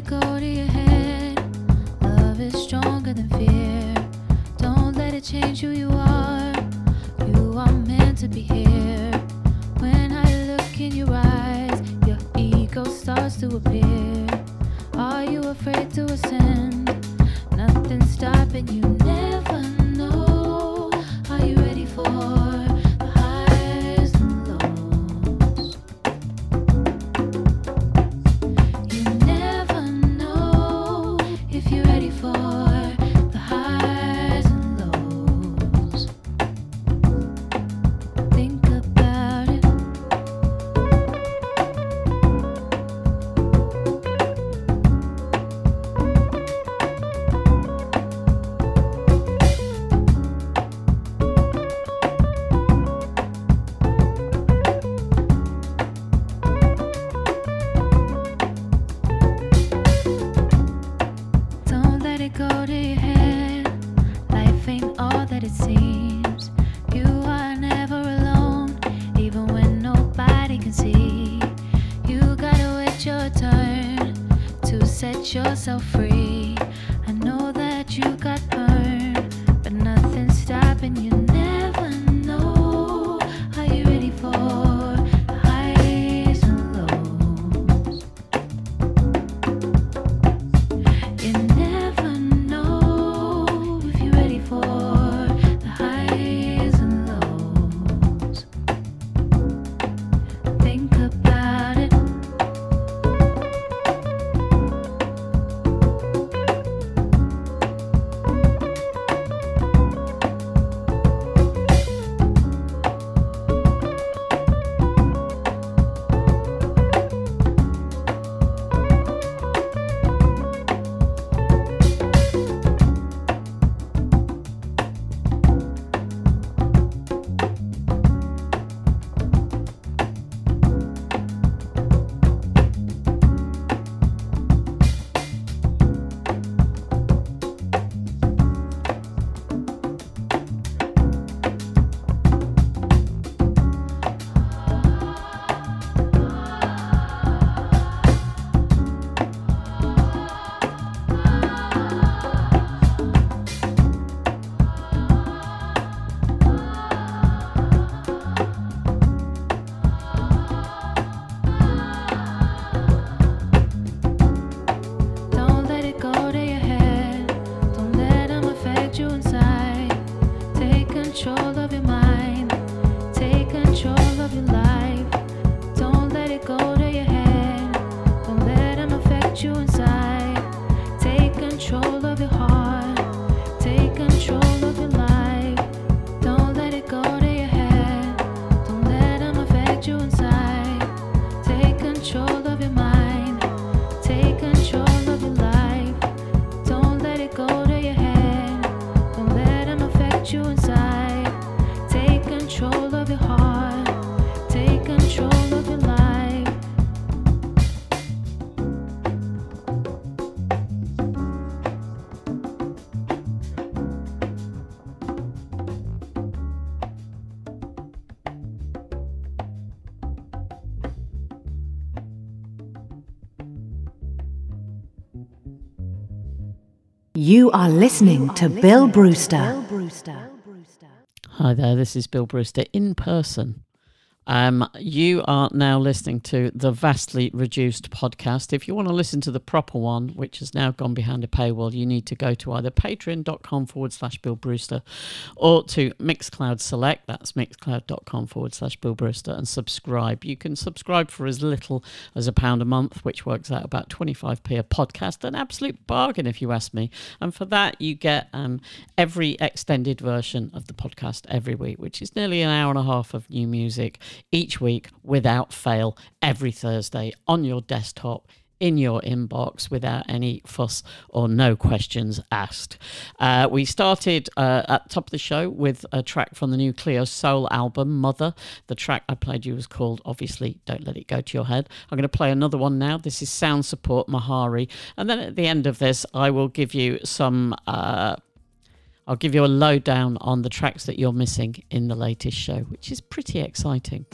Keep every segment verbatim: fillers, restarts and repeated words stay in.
it go to your head. Love is stronger than fear. Don't let it change who you are. You are meant to be here. When I look in your eyes, your ego starts to appear. Are you afraid to ascend? Nothing's stopping you. Never know. Are you ready for? Yourself free. I know that you got burned, but nothing's stopping you. Never know. Are you ready for the highs and lows? You never know if you're ready for the highs and lows. Think about it. You are listening you are to listening Bill, Brewster. To Bill Brewster. Hi there, this is Bill Brewster in person. Um, you are now listening to the Vastly Reduced podcast. If you want to listen to the proper one, which has now gone behind a paywall, you need to go to either patreon.com forward slash Bill Brewster or to Mixcloud Select, that's mixcloud.com forward slash Bill Brewster, and subscribe. You can subscribe for as little as a pound a month, which works out about twenty-five p a podcast, an absolute bargain if you ask me. And for that, you get um, every extended version of the podcast every week, which is nearly an hour and a half of new music each week without fail, every Thursday on your desktop, in your inbox, without any fuss or no questions asked. Uh, we started uh, at the top of the show with a track from the new Cleo Soul album, Mother. The track I played you was called, obviously, Don't Let It Go To Your Head. I'm going to play another one now. This is Sound Support, Mahari. And then at the end of this, I will give you some... Uh, I'll give you a lowdown on the tracks that you're missing in the latest show, which is pretty exciting.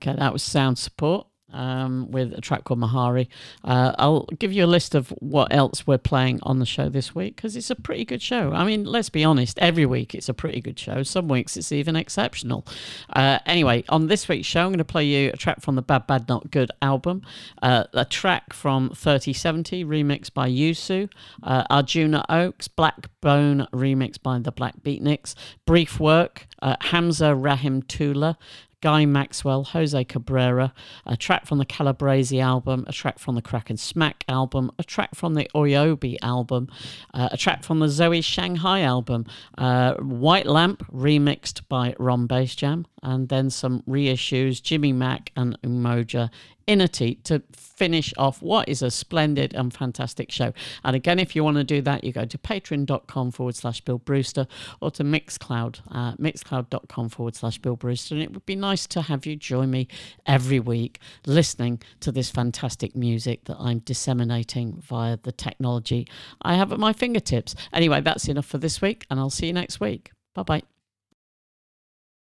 Okay, that was Sound Support um, with a track called Mahari. Uh, I'll give you a list of what else we're playing on the show this week, because it's a pretty good show. I mean, let's be honest, every week it's a pretty good show. Some weeks it's even exceptional. Uh, anyway, on this week's show, I'm going to play you a track from the Bad Bad Not Good album, uh, a track from thirty seventy, remixed by Yusu, uh, Arjuna Oaks, Black Bone, remixed by The Black Beatniks, Brief Work, uh, Hamza Rahim Tula, Guy Maxwell, Jose Cabrera, a track from the Calabresi album, a track from the Kraken Smack album, a track from the Oyobi album, uh, a track from the Zoe Shanghai album, uh, White Lamp, remixed by Ron Bass Jam, and then some reissues, Jimmy Mac and Umoja Inity, to finish off what is a splendid and fantastic show. And again, if you want to do that, you go to patreon.com forward slash Bill Brewster or to Mixcloud, uh, mixcloud.com forward slash Bill Brewster. And it would be nice to have you join me every week listening to this fantastic music that I'm disseminating via the technology I have at my fingertips. Anyway, that's enough for this week, and I'll see you next week. Bye-bye.